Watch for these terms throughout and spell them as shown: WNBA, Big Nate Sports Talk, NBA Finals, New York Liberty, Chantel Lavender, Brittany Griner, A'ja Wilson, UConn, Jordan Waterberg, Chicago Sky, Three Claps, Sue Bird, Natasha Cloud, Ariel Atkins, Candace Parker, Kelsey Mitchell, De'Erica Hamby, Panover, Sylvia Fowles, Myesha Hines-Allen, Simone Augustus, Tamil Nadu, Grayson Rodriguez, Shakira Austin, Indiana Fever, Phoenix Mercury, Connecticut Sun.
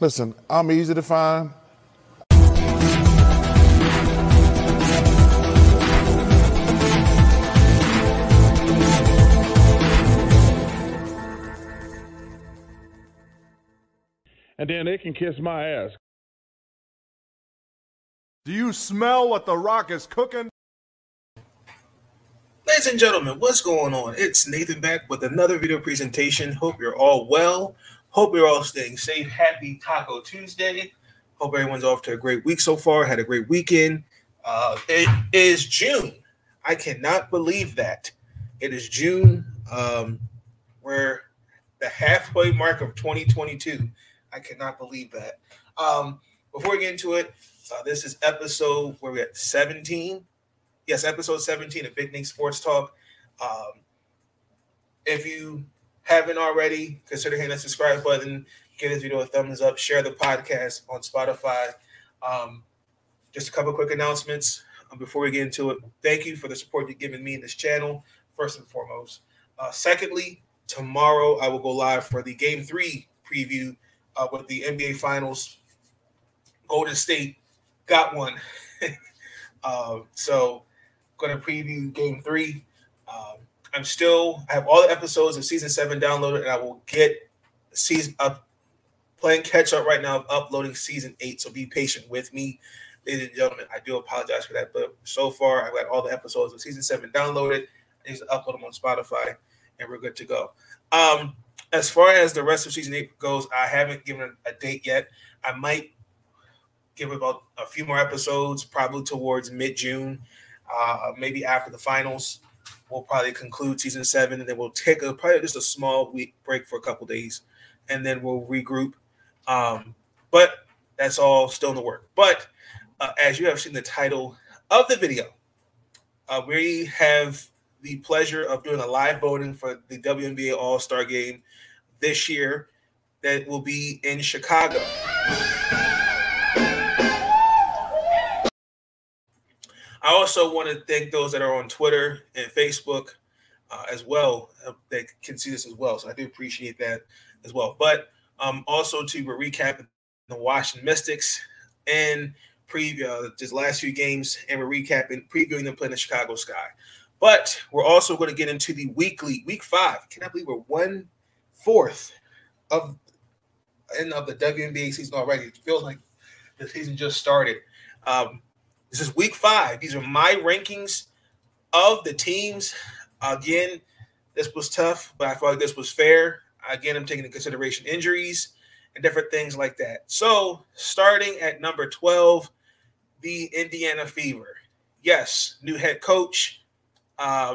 Listen, I'm easy to find. And then they can kiss my ass. Do you smell what The Rock is cooking? Ladies and gentlemen, what's going on? It's Nathan back with another video presentation. Hope you're all well. Hope you're all staying safe. Happy Taco Tuesday. Hope everyone's off to a great week so far. Had a great weekend. It is June. I cannot believe that. It is June. We're the halfway mark of 2022. I cannot believe that. Before we get into it, this is episode where we're at 17. Yes, episode 17 of Big Nate Sports Talk. If you haven't already, consider hitting that subscribe button, give this video a thumbs up, share the podcast on Spotify. Just a couple quick announcements before we get into it. Thank you for the support you've given me in this channel, first and foremost. Secondly, tomorrow I will go live for the Game 3 preview with the NBA Finals. Golden State got one. So going to preview Game 3. I have all the episodes of Season 7 downloaded, and I will get season up, playing catch-up right now of uploading Season 8, so be patient with me. Ladies and gentlemen, I do apologize for that, but so far I've got all the episodes of Season 7 downloaded. I just upload them on Spotify, and we're good to go. As far as the rest of Season 8 goes, I haven't given a date yet. I might give about a few more episodes, probably towards mid-June, maybe after the finals. We'll probably conclude Season 7, and then we'll take probably just a small week break for a couple days, and then we'll regroup. But that's all still in the work. But as you have seen the title of the video, we have the pleasure of doing a live voting for the WNBA All-Star Game this year that will be in Chicago. I also want to thank those that are on Twitter and Facebook as well that can see this as well. So I do appreciate that as well. But also to recap the Washington Mystics and just last few games, and we're recapping, previewing them playing the Chicago Sky. But we're also going to get into the weekly, Week 5. Can I believe we're 1/4 of end of the WNBA season already? It feels like the season just started. This is Week 5. These are my rankings of the teams. Again, this was tough, but I feel like this was fair. Again, I'm taking into consideration injuries and different things like that. So, starting at number 12, the Indiana Fever. Yes, new head coach. But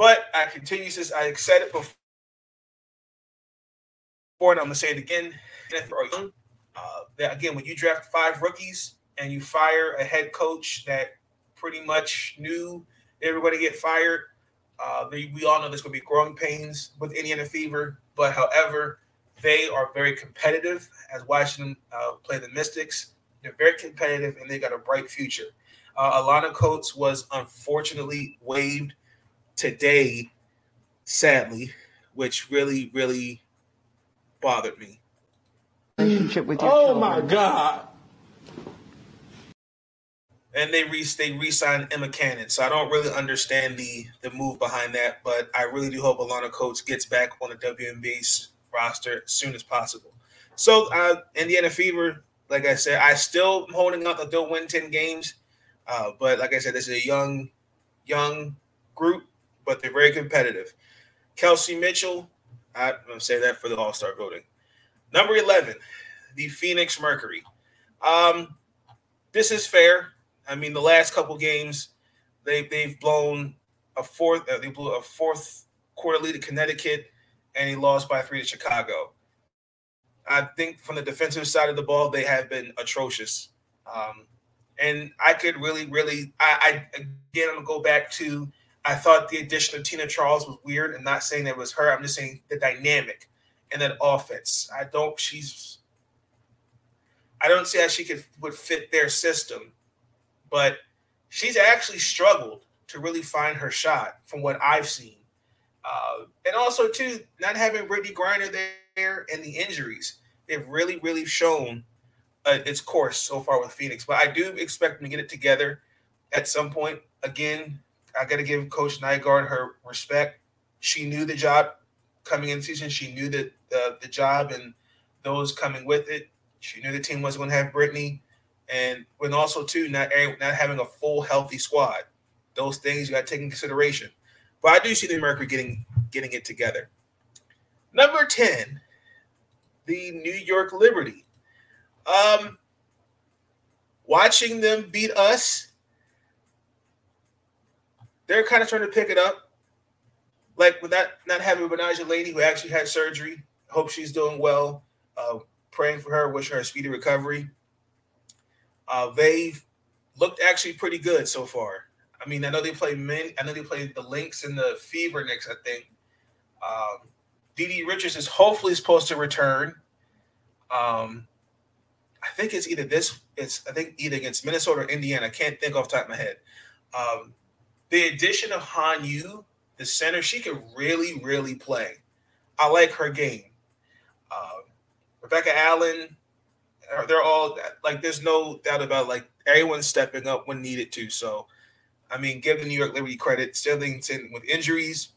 I continue since I said it before, and I'm going to say it again. Again, when you draft 5 rookies, and you fire a head coach that pretty much knew everybody get fired. We all know there's going to be growing pains with Indiana Fever, but however, they are very competitive as watching them play the Mystics. They're very competitive, and they got a bright future. Alaina Coates was unfortunately waived today, sadly, which really, really bothered me. Relationship with your children. My God. And they re-signed Emma Cannon. So I don't really understand the move behind that, but I really do hope Alaina Coates gets back on the WNBA's roster as soon as possible. So Indiana Fever, like I said, I still am holding out that they'll win 10 games. But like I said, this is a young group, but they're very competitive. Kelsey Mitchell, I'm going to say that for the All-Star voting. Number 11, the Phoenix Mercury. This is fair. I mean, the last couple games, they've blown a fourth quarter lead to Connecticut, and he lost by 3 to Chicago. I think from the defensive side of the ball, they have been atrocious. And I could really – I'm going to go back to I thought the addition of Tina Charles was weird, and not saying that it was her. I'm just saying the dynamic and that offense. I don't see how she would fit their system, but she's actually struggled to really find her shot from what I've seen. And also, too, not having Brittany Griner there and the injuries, they've really shown its course so far with Phoenix. But I do expect them to get it together at some point. Again, I got to give Coach Nygaard her respect. She knew the job coming in season. She knew that the job and those coming with it. She knew the team wasn't going to have Brittany, and also too not having a full healthy squad. Those things you got to take into consideration. But I do see the Mercury getting it together. Number 10, the New York Liberty. Watching them beat us, they're kind of trying to pick it up. Like with not having Betnijah Laney, who actually had surgery. Hope she's doing well. Praying for her, wishing her a speedy recovery. They've looked actually pretty good so far. I mean, I know they play men. I know they play the Lynx and the Fever next, I think. DeeDee Richards is hopefully supposed to return. I think it's either either against Minnesota or Indiana. I can't think off the top of my head. The addition of Han Yu, the center, she can really play. I like her game. Rebecca Allen, they're all like. There's no doubt about it, like everyone's stepping up when needed to. So, I mean, give the New York Liberty credit. Still sitting with injuries,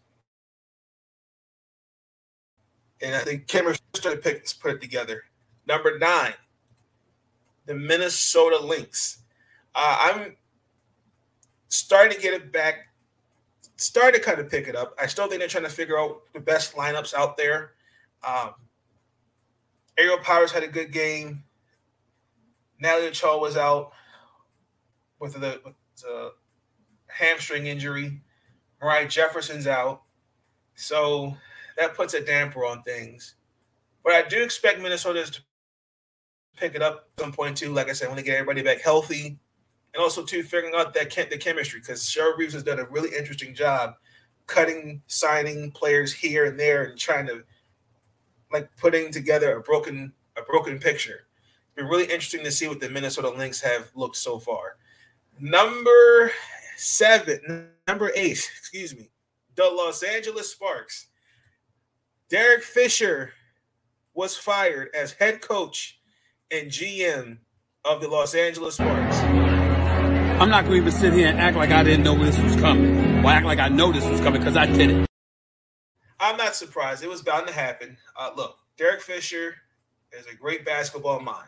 and I think Kimmer's started to put it together. Number 9, the Minnesota Lynx. I'm starting to get it back. Started kind of pick it up. I still think they're trying to figure out the best lineups out there. Ariel Powers had a good game. Natalie Ochoa was out with the hamstring injury. Mariah Jefferson's out. So that puts a damper on things. But I do expect Minnesota to pick it up at some point, too. Like I said, I want to get everybody back healthy. And also, too, figuring out the chemistry, because Cheryl Reeves has done a really interesting job signing players here and there and trying to putting together a broken picture. It's been really interesting to see what the Minnesota Lynx have looked so far. Number 8, the Los Angeles Sparks. Derek Fisher was fired as head coach and GM of the Los Angeles Sparks. I'm not going to even sit here and act like I didn't know this was coming. Or act like I know this was coming, because I did it. I'm not surprised. It was bound to happen. Look, Derek Fisher is a great basketball mind.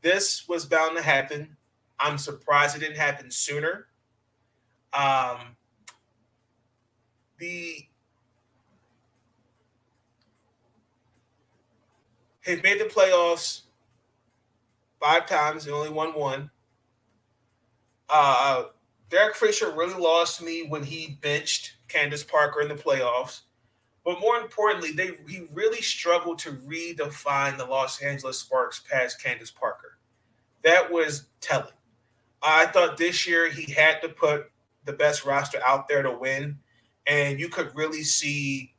This was bound to happen. I'm surprised it didn't happen sooner. They've made the playoffs 5 times and only won 1. Derek Fisher really lost me when he benched Candace Parker in the playoffs. But more importantly, he really struggled to redefine the Los Angeles Sparks past Candace Parker. That was telling. I thought this year he had to put the best roster out there to win, and you could really see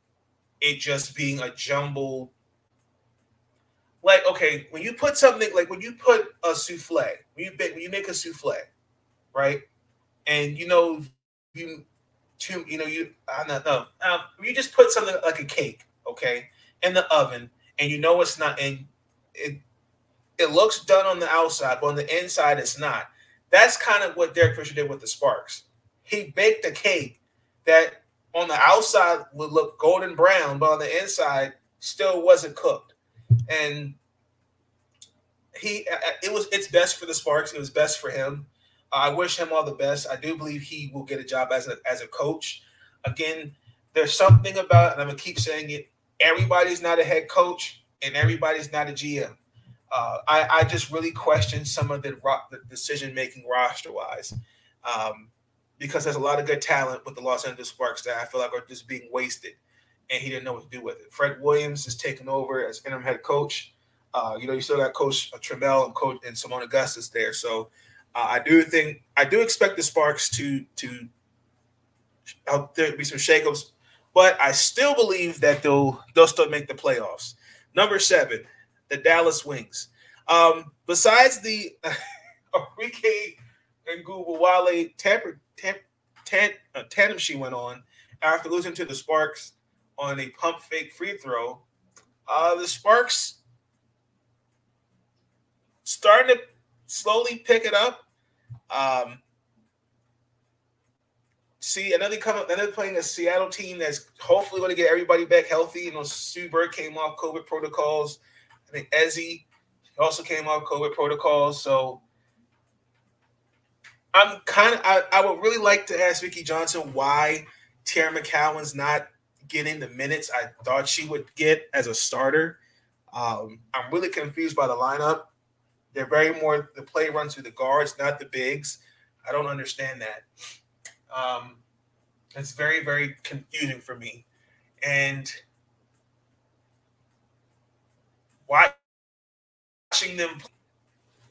it just being a jumbled. When you put something when you put a souffle, when you make a souffle, right, and you just put something like a cake, okay, in the oven, and it's not, and it looks done on the outside, but on the inside it's not. That's kind of what Derek Fisher did with the Sparks. He baked a cake that on the outside would look golden brown, but on the inside still wasn't cooked. And it's best for the Sparks. It was best for him. I wish him all the best. I do believe he will get a job as a coach. Again, there's something about, and I'm going to keep saying it, everybody's not a head coach and everybody's not a GM. I just really question some of the decision-making roster-wise because there's a lot of good talent with the Los Angeles Sparks that I feel like are just being wasted, and he didn't know what to do with it. Fred Williams is taking over as interim head coach. You still got Coach Trammell and Coach and Simone Augustus there. So I do expect the Sparks to there be some shakeups, but I still believe that they'll still make the playoffs. Number 7, the Dallas Wings. Besides the Arike Nguyen-Bawale tandem she went on after losing to the Sparks on a pump fake free throw, the Sparks starting to slowly pick it up. Another playing a Seattle team that's hopefully going to get everybody back healthy. Sue Bird came off COVID protocols. I think Ezzie also came off COVID protocols. So I would really like to ask Vicki Johnson why Tierra McCowan's not getting the minutes I thought she would get as a starter. I'm really confused by the lineup. The play runs through the guards, not the bigs. I don't understand that. It's very, very confusing for me. And watching them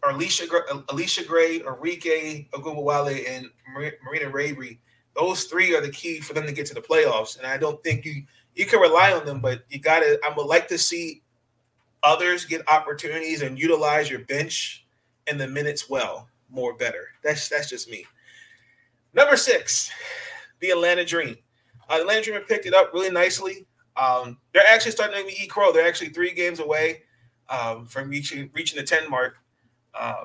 play Allisha Gray, Arike Ogunbowale, and Marina Rabree, those three are the key for them to get to the playoffs. And I don't think you can rely on them, but I would like to see others get opportunities and utilize your bench and the minutes better. That's just me. Number 6, the Atlanta Dream. The Atlanta Dream picked it up really nicely. They're actually starting to eat crow. They're actually 3 games away from reaching the 10 mark. I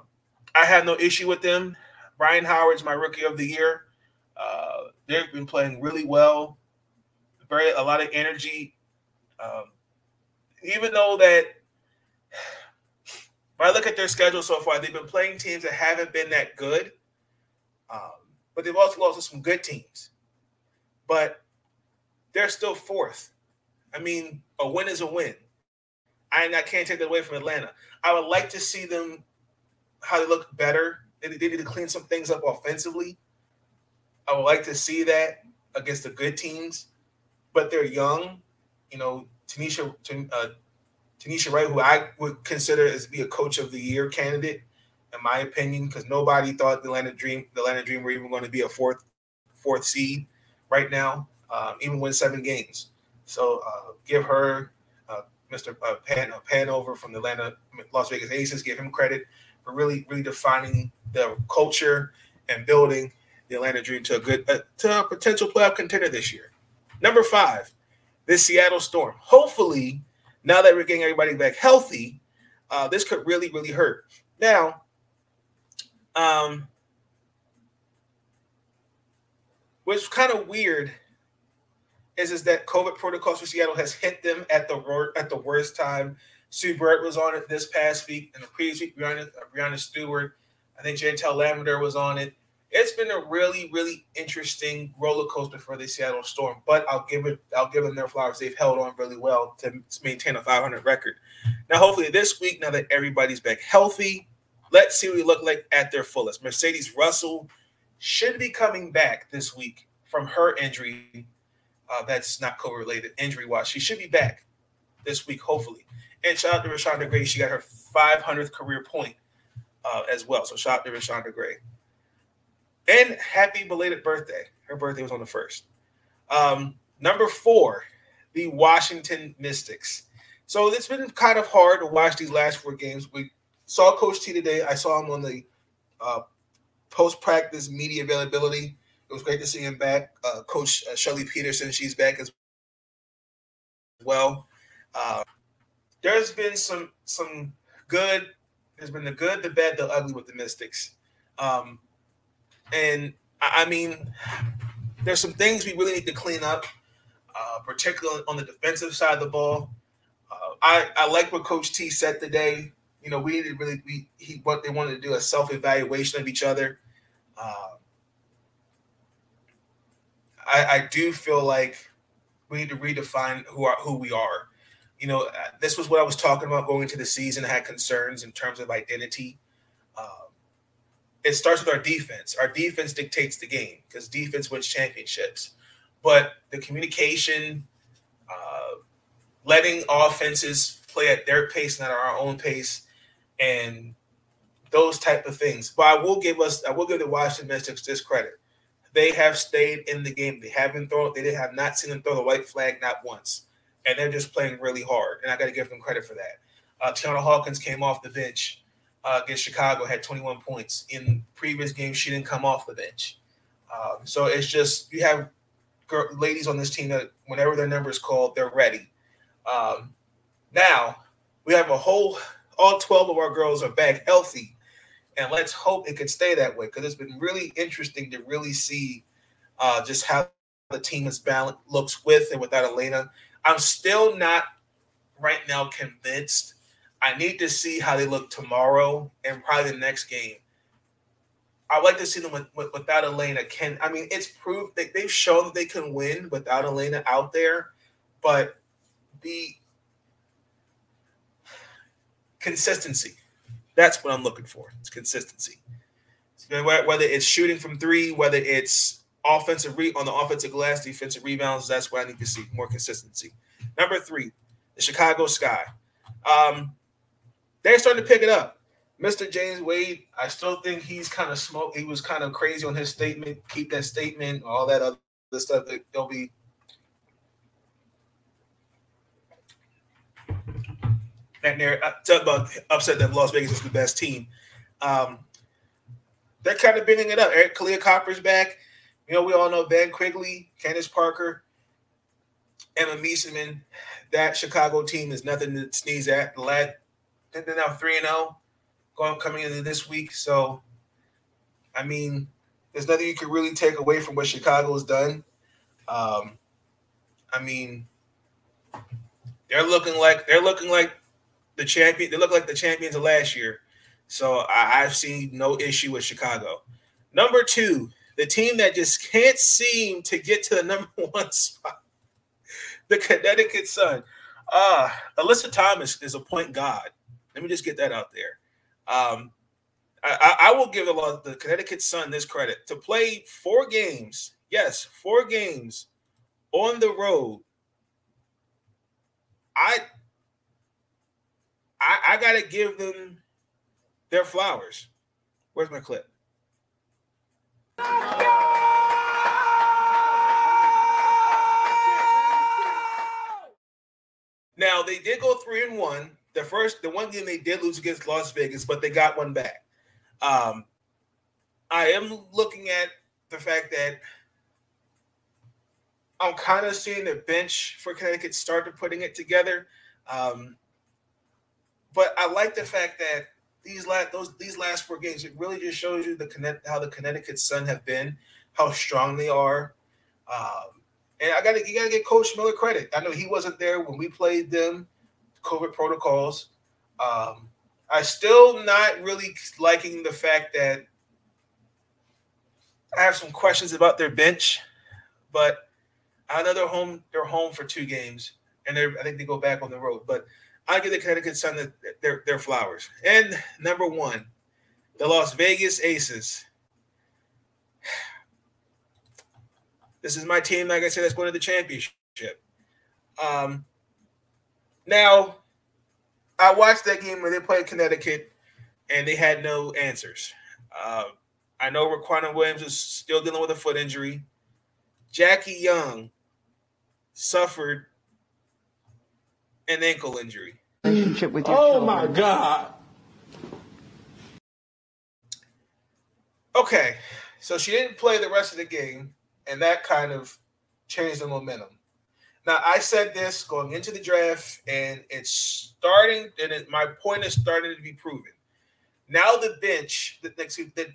have no issue with them. Brian Howard's my Rookie of the Year. They've been playing really well. A lot of energy. Even though that, if I look at their schedule so far, they've been playing teams that haven't been that good, but they've also lost to some good teams. But they're still 4th. I mean, a win is a win. I can't take that away from Atlanta. I would like to see them, how they look better. They need to clean some things up offensively. I would like to see that against the good teams, but they're young, Tanisha Wright, who I would consider as be a Coach of the Year candidate, in my opinion, because nobody thought the Atlanta Dream were even going to be a fourth seed right now, even win 7 games. So give her, Mr. Panover from the Las Vegas Aces, give him credit for really, really defining the culture and building the Atlanta Dream to a potential playoff contender this year. Number 5. This Seattle Storm. Hopefully, now that we're getting everybody back healthy, this could really, really hurt. Now, what's kind of weird is that COVID protocols for Seattle has hit them at the worst time. Sue Bird was on it this past week, and the previous week, Breanna Stewart. I think Chantel Lavender was on it. It's been a really, really interesting roller coaster for the Seattle Storm, but I'll give them their flowers. They've held on really well to maintain a 500 record. Now, hopefully this week, now that everybody's back healthy, let's see what we look like at their fullest. Mercedes Russell should be coming back this week from her injury. That's not COVID-related injury-wise. She should be back this week, hopefully. And shout out to Rashonda Gray. She got her 500th career point as well. So shout out to Rashonda Gray. And happy belated birthday. Her birthday was on the 1st. Number 4, the Washington Mystics. So it's been kind of hard to watch these last 4 games. We saw Coach T today. I saw him on the post-practice media availability. It was great to see him back. Coach Shelly Peterson, she's back as well. There's been some good. There's been the good, the bad, the ugly with the Mystics. And I mean, there's some things we really need to clean up, particularly on the defensive side of the ball. I like what Coach T said today. We needed they wanted to do a self-evaluation of each other. I do feel like we need to redefine who we are. You know, this was what I was talking about going into the season. I had concerns in terms of identity. It starts with our defense. Our defense dictates the game because defense wins championships. But the communication, letting offenses play at their pace, not our own pace, and those type of things. But I will give the Washington Mystics this credit. They have stayed in the game. They have not seen them throw the white flag not once. And they're just playing really hard. And I got to give them credit for that. Tianna Hawkins came off the bench against Chicago, had 21 points. In previous games, she didn't come off the bench. So it's just you have ladies on this team that whenever their number is called, they're ready. Now we have all 12 of our girls are back healthy. And let's hope it could stay that way because it's been really interesting to really see just how the team is balanced, looks with and without Alaina. I'm still not right now convinced. I need to see how they look tomorrow and probably the next game. I'd like to see them without Alaina. It's proved that they've shown that they can win without Alaina out there, but the consistency. That's what I'm looking for. It's consistency. Whether it's shooting from three, whether it's on the offensive glass, defensive rebounds, that's what I need to see, more consistency. Number three, the Chicago Sky. They're starting to pick it up. Mr. James Wade, I still think he's kind of smoked. He was kind of crazy on his statement. Keep that statement, all that other stuff. They'll be upset that Las Vegas is the best team. They're kind of bending it up. Kahleah Copper's back. You know, we all know Van Quigley, Candace Parker, Emma Meesseman. That Chicago team is nothing to sneeze at. They're now 3-0 coming into this week. So, there's nothing you could really take away from what Chicago has done. They look like the champions of last year. So I've seen no issue with Chicago. Number two, the team that just can't seem to get to the number one spot, the Connecticut Sun. Alyssa Thomas is a point god. Let me just get that out there. I will give the Connecticut Sun this credit. To play four games on the road, I got to give them their flowers. Where's my clip? Now, they did go 3-1. The one game they did lose against Las Vegas, but they got one back. I am looking at the fact that I'm kind of seeing the bench for Connecticut start putting it together. But I like the fact that these last four games, it really just shows you how the Connecticut Sun have been, how strong they are. And you got to get Coach Miller credit. I know he wasn't there when we played them, COVID protocols. I'm still not really liking the fact that I have some questions about their bench, but I know they're home for two games, and I think they go back on the road. But I give the Connecticut Sun their flowers. And number one, the Las Vegas Aces. This is my team, like I said, that's going to the championship. Now, I watched that game where they played Connecticut, and they had no answers. I know Raquana Williams is still dealing with a foot injury. Jackie Young suffered an ankle injury. Relationship with your children. My God. Okay, so she didn't play the rest of the game, and that kind of changed the momentum. Now, I said this going into the draft, and my point is starting to be proven. Now the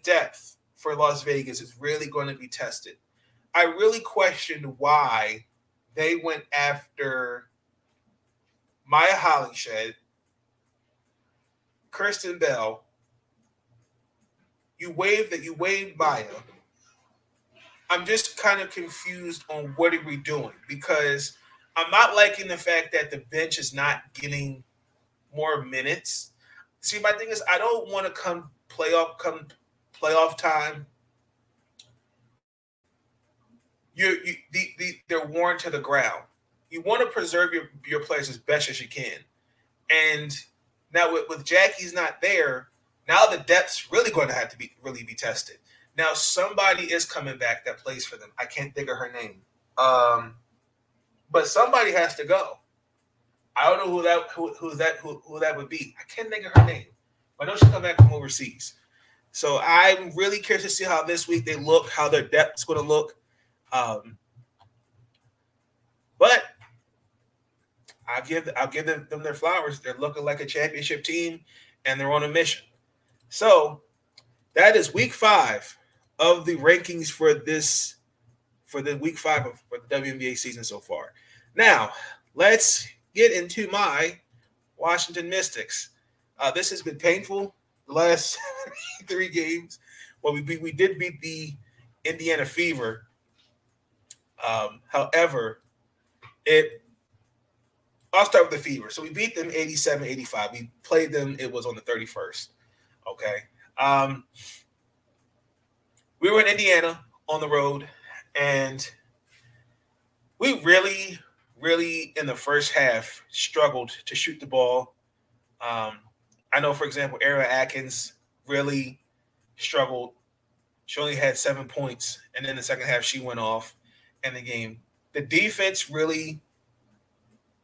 depth for Las Vegas is really going to be tested. I really questioned why they went after Maya Hollingshead, Kristen Bell. You waived Maya. I'm just kind of confused on what are we doing, because I'm not liking the fact that the bench is not getting more minutes. See, my thing is I don't want to come playoff time. They're worn to the ground. You want to preserve your players as best as you can. And now with Jackie's not there, now the depth's really going to have to be tested. Now somebody is coming back that plays for them. I can't think of her name. But somebody has to go. I don't know who that would be. I can't think of her name. I know she'll come back from overseas. So I'm really curious to see how this week they look, how their depth's going to look. But I'll give them their flowers. They're looking like a championship team, and they're on a mission. So that is week 5 of the rankings for the week 5 of the WNBA season so far. Now let's get into my Washington Mystics. This has been painful the last 3 games. Well, we did beat the Indiana Fever. However, I'll start with the Fever. So we beat them 87-85. We played them. It was on the 31st. Okay. We were in Indiana on the road, and we really, really in the first half struggled to shoot the ball. I know, for example, Ariel Atkins really struggled. She only had 7 points, and then the second half she went off in the game. The defense really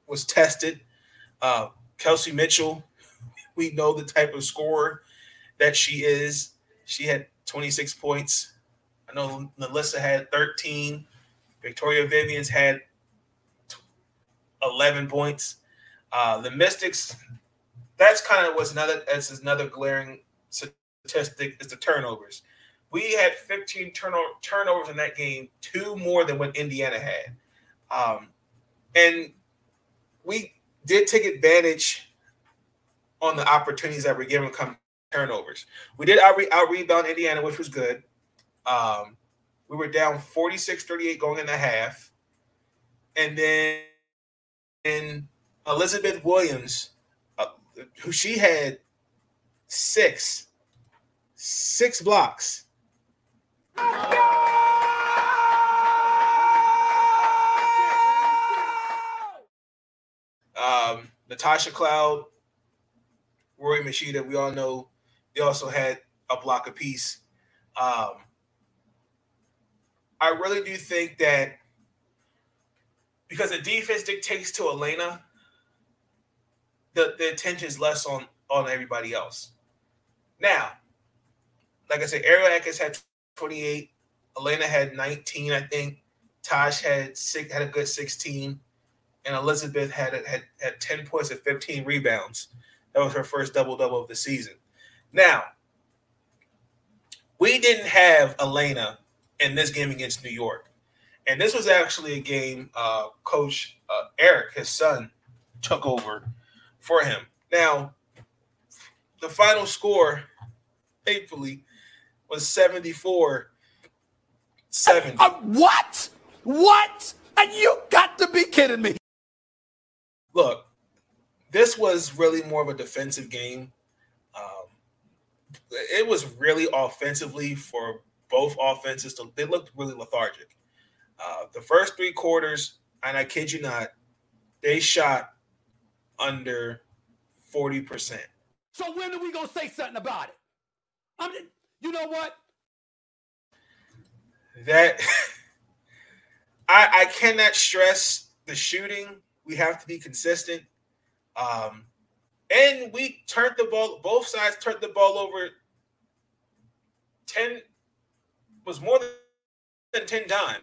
was tested. Kelsey Mitchell, we know the type of scorer that she is. She had 26 points. I know Melissa had 13. Victoria Vivian's had 11 points. The Mystics, that's another glaring statistic, is the turnovers. We had 15 turnovers in that game, 2 more than what Indiana had. And we did take advantage on the opportunities that were given come turnovers. We did out-rebound Indiana, which was good. We were down 46-38 going in the half. And then Elizabeth Williams, who she had 6 blocks. Natasha Cloud, Rory Machida, we all know they also had a block apiece. I really do think that because the defense dictates to Alaina, the attention is less on everybody else. Now, like I said, Ariel Atkins had 28, Alaina had 19, I think. Taj had a good 16, and Elizabeth had 10 points and 15 rebounds. That was her first double-double of the season. Now, we didn't have Alaina in this game against New York, and this was actually a game Coach Eric, his son, took over for him. Now, the final score, thankfully, was 74-70. What? What? You got to be kidding me. Look, this was really more of a defensive game. It was really offensively for both offenses. They looked really lethargic. The first 3 quarters, and I kid you not, they shot under 40%. So when are we going to say something about it? You know what? That I cannot stress the shooting. We have to be consistent. And we turned the ball, both sides turned the ball over 10, was more than 10 times.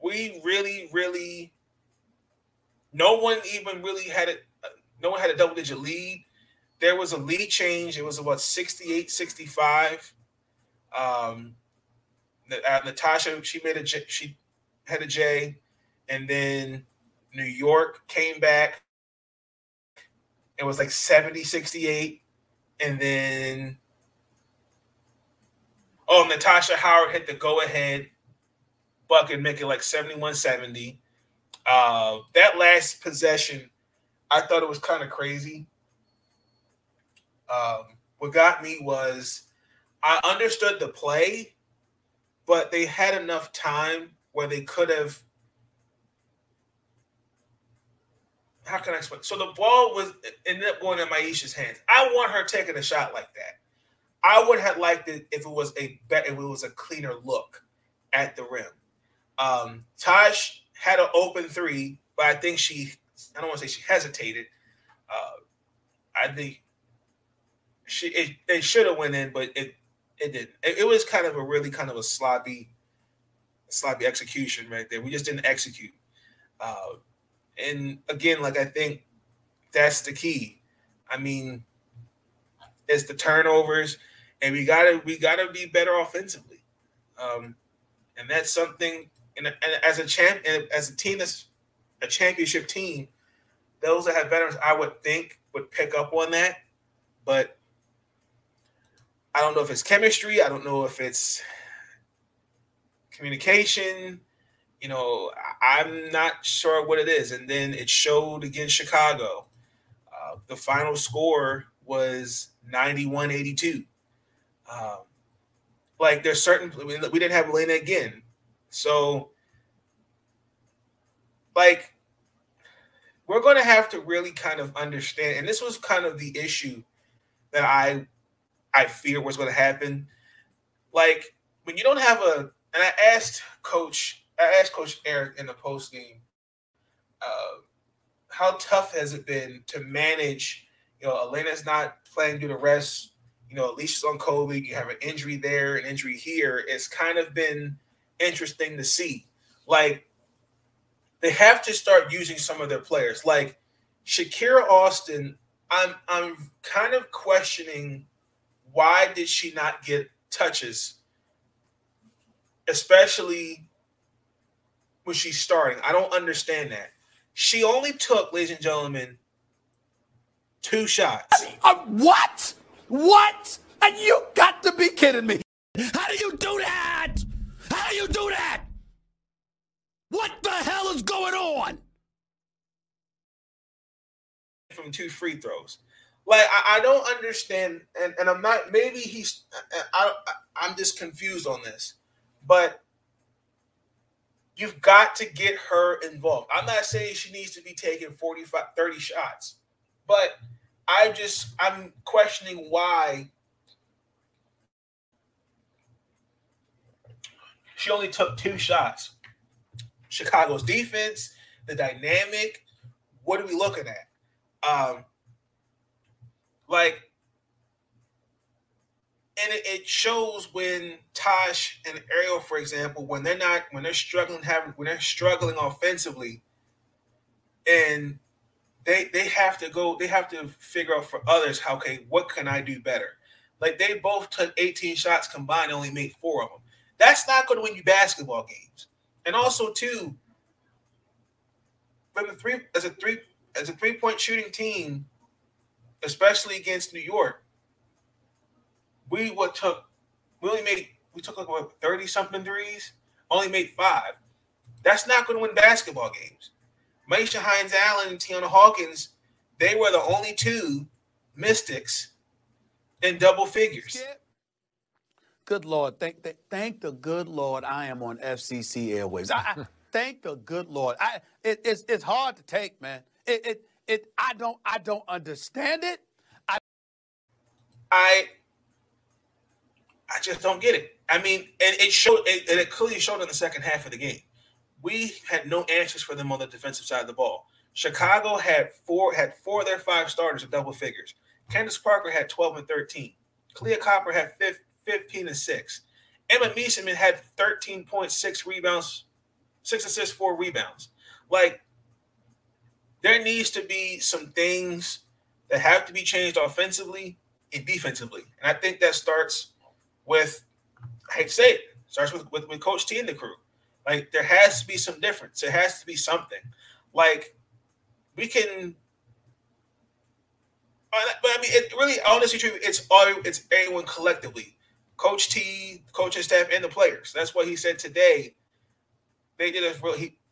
We really, really, no one had a double-digit lead. There was a lead change. It was about 68-65. Natasha, she had a J, and then New York came back. It was like 70-68, and then Oh, Natasha Howard hit the go-ahead bucket, make it like 71-70. That last possession, I thought it was kind of crazy. What got me was I understood the play, but they had enough time where they could have – how can I explain? So the ball was ended up going in Myesha's hands. I want her taking a shot like that. I would have liked it if it was a cleaner look at the rim. Taj had an open three, but I think I don't want to say she hesitated. I think they should have went in, but it didn't. It was kind of a sloppy execution right there. We just didn't execute. And again, like I think that's the key. I mean, it's the turnovers, and we gotta be better offensively. And that's something. And as a team that's a championship team, those that have veterans, I would think would pick up on that. But I don't know if it's chemistry. I don't know if it's communication. You know, I'm not sure what it is. And then it showed against Chicago. The final score was 91-82. Like there's certain – we didn't have Alaina again. So, like, we're going to have to really kind of understand, and this was kind of the issue that I fear was going to happen. Like, when you don't have and I asked Coach Eric in the postgame, how tough has it been to manage, you know, Alaina's not playing due to rest, you know, Allisha's on COVID, you have an injury there, an injury here. It's kind of been interesting to see. Like, they have to start using some of their players. Like, Shakira Austin, I'm kind of questioning why did she not get touches, especially when she's starting. I don't understand that. She only took, ladies and gentlemen, 2 shots. What? What? And you got to be kidding me. How do you do that? How do you do that? What the hell is going on? From 2 free throws. Like, I don't understand, and I'm not, maybe he's, I'm just confused on this. But you've got to get her involved. I'm not saying she needs to be taking 30 shots. But I'm questioning why she only took 2 shots. Chicago's defense, the dynamic, what are we looking at? And it shows when Tosh and Ariel, for example, when they're struggling offensively, and they have to figure out for others, how, okay, what can I do better? Like, they both took 18 shots combined, only made 4 of them. That's not going to win you basketball games. And also, too, as a 3-point shooting team, especially against New York, we took like what, 30-something threes, only made 5. That's not going to win basketball games. Myesha Hines-Allen and Tianna Hawkins, they were the only 2 Mystics in double figures. Yeah. Good Lord, thank the good Lord I am on FCC Airwaves. I thank the good Lord. It's hard to take, man. I don't understand it. I just don't get it. I mean, and it showed, and it clearly showed in the second half of the game. We had no answers for them on the defensive side of the ball. Chicago had four of their 5 starters in double figures. Candace Parker had 12 and 13. Kahleah Copper had 15 and 6. Emma Meesseman had 13.6 rebounds, 6 assists, 4 rebounds. Like, there needs to be some things that have to be changed offensively and defensively. And I think that starts with, I hate to say it, starts with Coach T and the crew. Like, there has to be some difference. It has to be something. Like, we can – but, I mean, it really, honestly, it's anyone collectively. Coach T, coaching staff, and the players. That's what he said today. They did a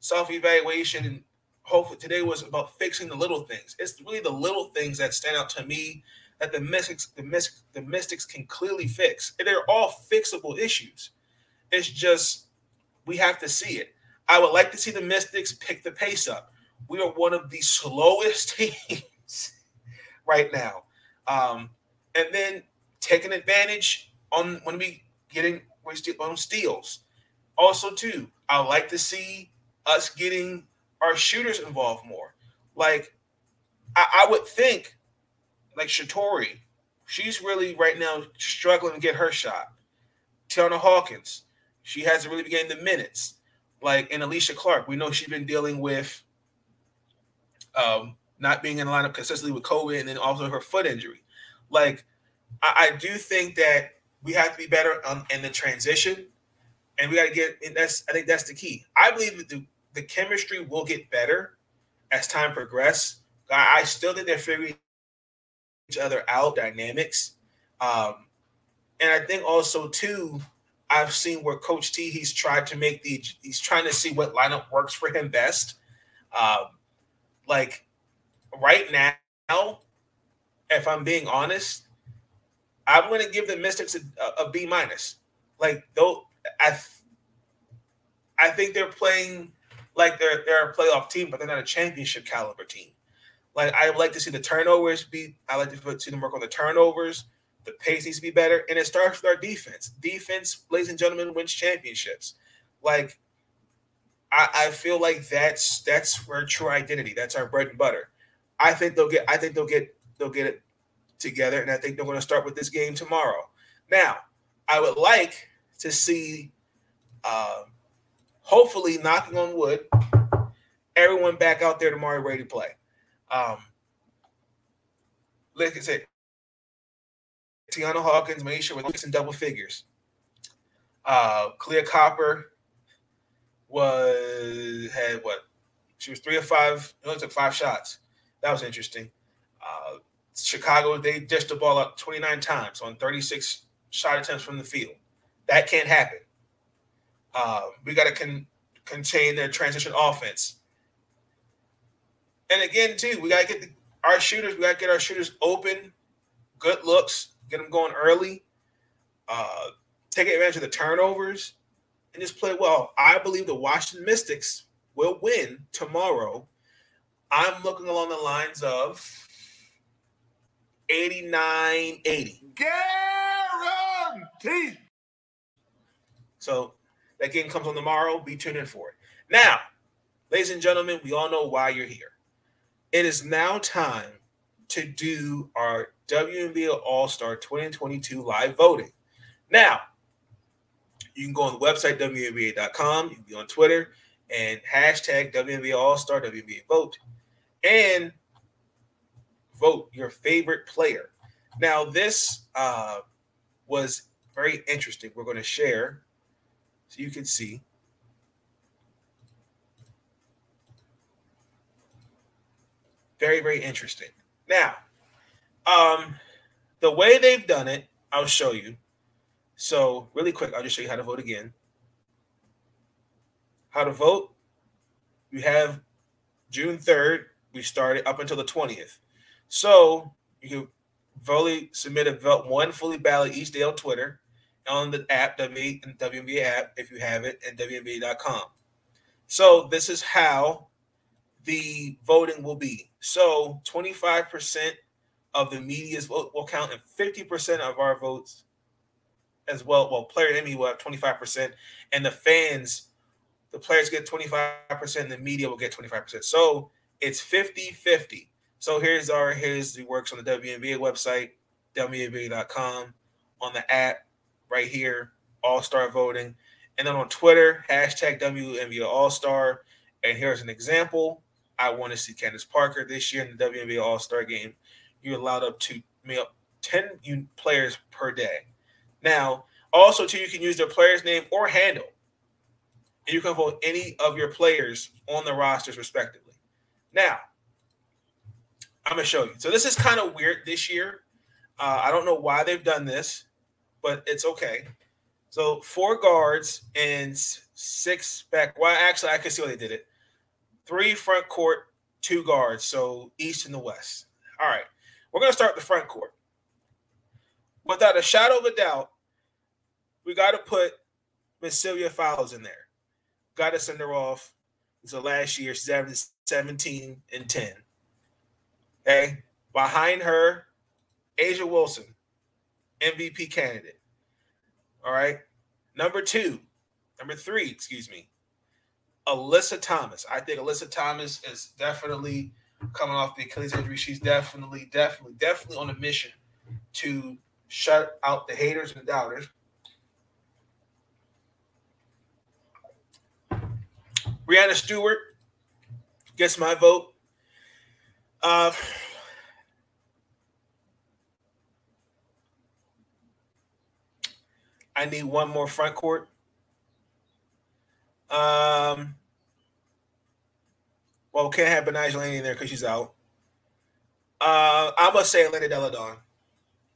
self-evaluation, and hopefully today was about fixing the little things. It's really the little things that stand out to me that the Mystics can clearly fix. And they're all fixable issues. It's just we have to see it. I would like to see the Mystics pick the pace up. We are one of the slowest teams right now. And then taking advantage on when we getting on steals. Also, too, I would like to see us getting our shooters involved more. Like, I would think, like Shatori, she's really right now struggling to get her shot. Tianna Hawkins, she hasn't really been getting the minutes. Like, and Alicia Clark, we know she's been dealing with not being in the lineup consistently with COVID and then also her foot injury. Like, I do think that we have to be better in the transition, and we got to get. And I think that's the key. I believe that the chemistry will get better as time progresses. I still think they're figuring each other out, dynamics, and I think also too, I've seen where Coach T he's trying to see what lineup works for him best. Like right now, if I'm being honest, I'm going to give the Mystics a B minus. Like though, I think they're playing like they're a playoff team, but they're not a championship caliber team. Like I would like to see the turnovers be. I like to see them work on the turnovers. The pace needs to be better, and it starts with our defense. Defense, ladies and gentlemen, wins championships. Like I feel like that's our true identity. That's our bread and butter. I think they'll get it together, and I think they're going to start with this game tomorrow. Now, I would like to see, hopefully, knocking on wood, everyone back out there tomorrow ready to play. Like I said, Tianna Hawkins made sure with in double figures. Kahleah Copper was 3 of 5. It only took 5 shots. That was interesting. Chicago, they dished the ball up 29 times on 36 shot attempts from the field. That can't happen. We got to contain their transition offense. And again, too, we got to get our shooters open, good looks, get them going early, take advantage of the turnovers, and just play well. I believe the Washington Mystics will win tomorrow. I'm looking along the lines of 89-80. Guaranteed. So that game comes on tomorrow. Be tuned in for it. Now, ladies and gentlemen, we all know why you're here. It is now time to do our WNBA All-Star 2022 live voting. Now, you can go on the website, WNBA.com. You can be on Twitter and hashtag WNBA All-Star, WNBA Vote. And vote your favorite player. Now, this was very interesting. We're going to share so you can see. Very, very interesting. Now, the way they've done it, I'll show you. So really quick, I'll just show you how to vote again. How to vote. We have June 3rd. We started up until the 20th. So you can fully submit one fully ballot each day on Twitter, on the app, WNBA app, if you have it, and WNBA.com. So this is how the voting will be. So 25% of the media's vote will count, and 50% of our votes as well. Well, player and me will have 25%, and the fans, the players get 25%, and the media will get 25%. So it's 50-50. So here's the works on the WNBA website, WNBA.com, on the app right here, All-Star voting. And then on Twitter, hashtag WNBA All-Star. And here's an example. I want to see Candace Parker this year in the WNBA All-Star game. You're allowed up 10 players per day. Now, also, too, you can use their player's name or handle. And you can vote any of your players on the rosters respectively. Now, I'm going to show you. So this is kind of weird this year. I don't know why they've done this, but it's okay. So 4 guards and 6 back. Well, actually, I could see why they did it. 3 front court, 2 guards. So east and the west. All right. We're going to start the front court. Without a shadow of a doubt, we got to put Miss Sylvia Fowles in there. Got to send her off. So last year, 17 and 10. Okay. Behind her, A'ja Wilson, MVP candidate. All right. Number three, Alyssa Thomas. I think Alyssa Thomas is definitely coming off the Achilles injury. She's definitely on a mission to shut out the haters and the doubters. Breanna Stewart gets my vote. I need one more front court. Well, can't have Betnijah Laney in there because she's out. I must say Elena Deladon,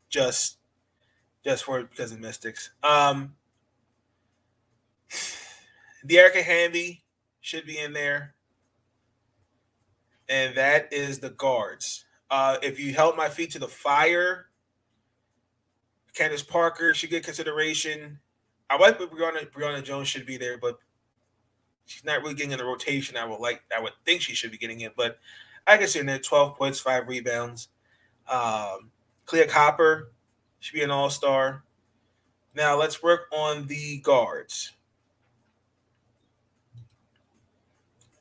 because of Mystics. De'Erica Hamby should be in there, and that is the guards. If you held my feet to the fire, Candace Parker should get consideration. I like Breonna Jones should be there, but she's not really getting in the rotation. I would think she should be getting it, but I can see her in there. 12 points, 5 rebounds. Kahleah Copper should be an all-star. Now let's work on the guards.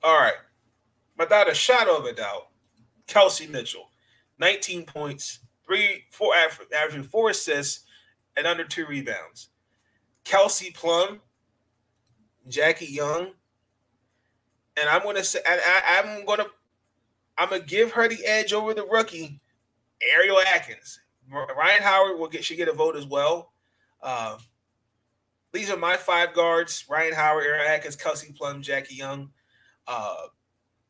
All right. Without a shadow of a doubt, Kelsey Mitchell, 19 points. 3-4 averaging 4 assists and under 2 rebounds. Kelsey Plum, Jackie Young, and I'm gonna say I'm gonna give her the edge over the rookie, Ariel Atkins. Ryan Howard should get a vote as well. These are my 5 guards: Ryan Howard, Ariel Atkins, Kelsey Plum, Jackie Young.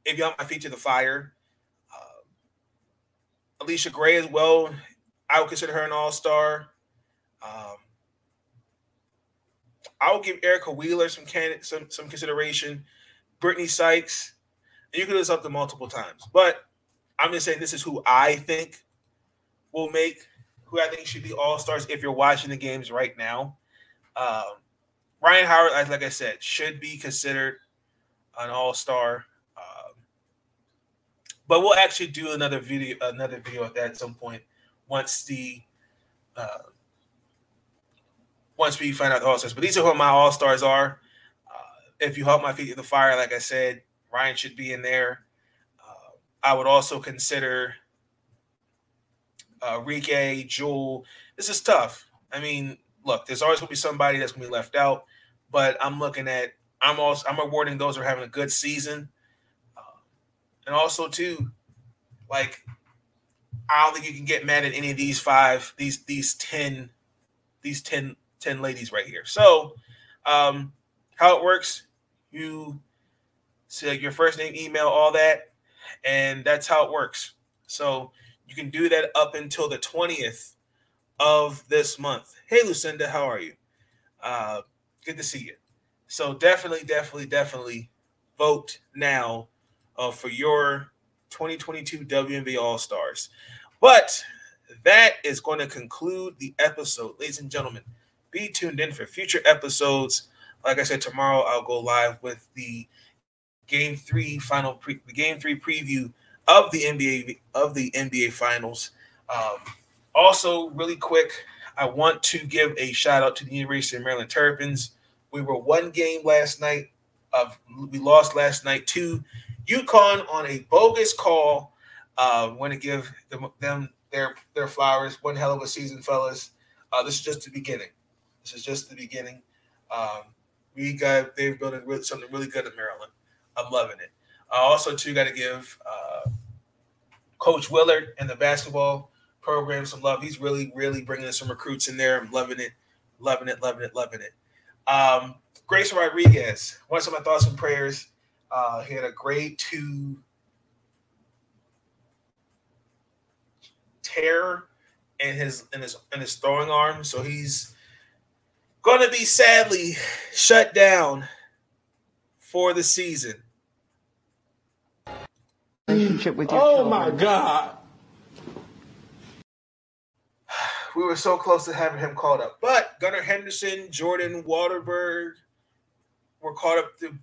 If y'all my feet to the fire. Allisha Gray as well. I would consider her an all-star. I would give Erica Wheeler some consideration. Brittany Sykes. And you can do this up to multiple times. But I'm just saying this is who I think will make, who I think should be all-stars if you're watching the games right now. Ryan Howard, like I said, should be considered an all-star. But we'll actually do another video of that at some point once once we find out the all-stars. But these are who my all-stars are. If you help my feet to the fire, like I said, Ryan should be in there. I would also consider Rike, Jewel. This is tough. I mean, look, there's always gonna be somebody that's gonna be left out. But I'm awarding those who are having a good season. And also, too, like, I don't think you can get mad at any of these 5, these 10 ladies right here. So how it works, you select your first name, email, all that, and that's how it works. So you can do that up until the 20th of this month. Hey, Lucinda, how are you? Good to see you. So definitely vote now. For your 2022 WNBA All-Stars. But that is going to conclude the episode. Ladies and gentlemen, be tuned in for future episodes. Like I said, tomorrow I'll go live with the Game 3 preview of the NBA Finals. Also, really quick, I want to give a shout-out to the University of Maryland Terrapins. We were one game last night. We lost last night to UConn on a bogus call. Want to give them their flowers. One hell of a season, fellas. This is just the beginning. They've built something really good in Maryland. I'm loving it. Also, too, got to give Coach Willard and the basketball program some love. He's really, really bringing some recruits in there. I'm loving it. Grayson Rodriguez. Once of my thoughts and prayers. He had a grade 2 tear in his throwing arm, so he's going to be sadly shut down for the season. Relationship with your children. My God. We were so close to having him called up. But Gunnar Henderson, Jordan Waterberg were called up to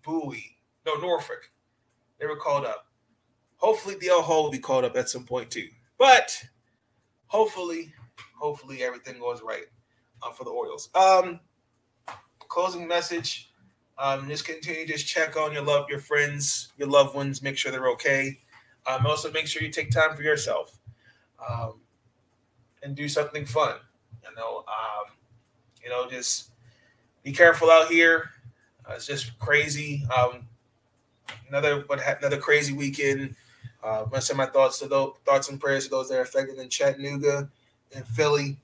Norfolk. They were called up. Hopefully, DL Hall will be called up at some point, too. But hopefully everything goes right for the Orioles. Closing message. Just continue to check on your friends, your loved ones. Make sure they're okay. Also, make sure you take time for yourself and do something fun. Just be careful out here. It's just crazy. Another crazy weekend. I want to send my thoughts and prayers to those that are affected in Chattanooga and Philly.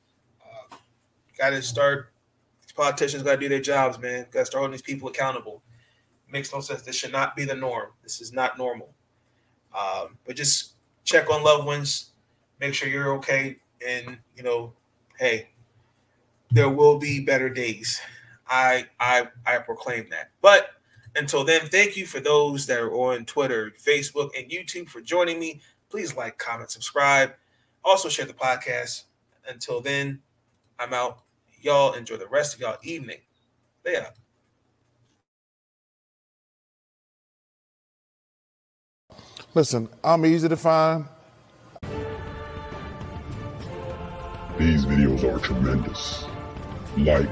Politicians got to do their jobs, man. Got to start holding these people accountable. It makes no sense. This should not be the norm. This is not normal. But just check on loved ones. Make sure you're okay. And, hey, there will be better days. I proclaim that. But until then, thank you for those that are on Twitter, Facebook, and YouTube for joining me. Please like, comment, subscribe. Also share the podcast. Until then, I'm out. Y'all enjoy the rest of y'all evening. Stay out. Listen, I'm easy to find. These videos are tremendous. Like,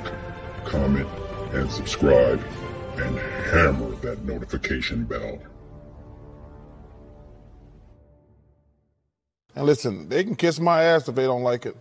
comment, and subscribe, and hammer that notification bell. And listen, they can kiss my ass if they don't like it.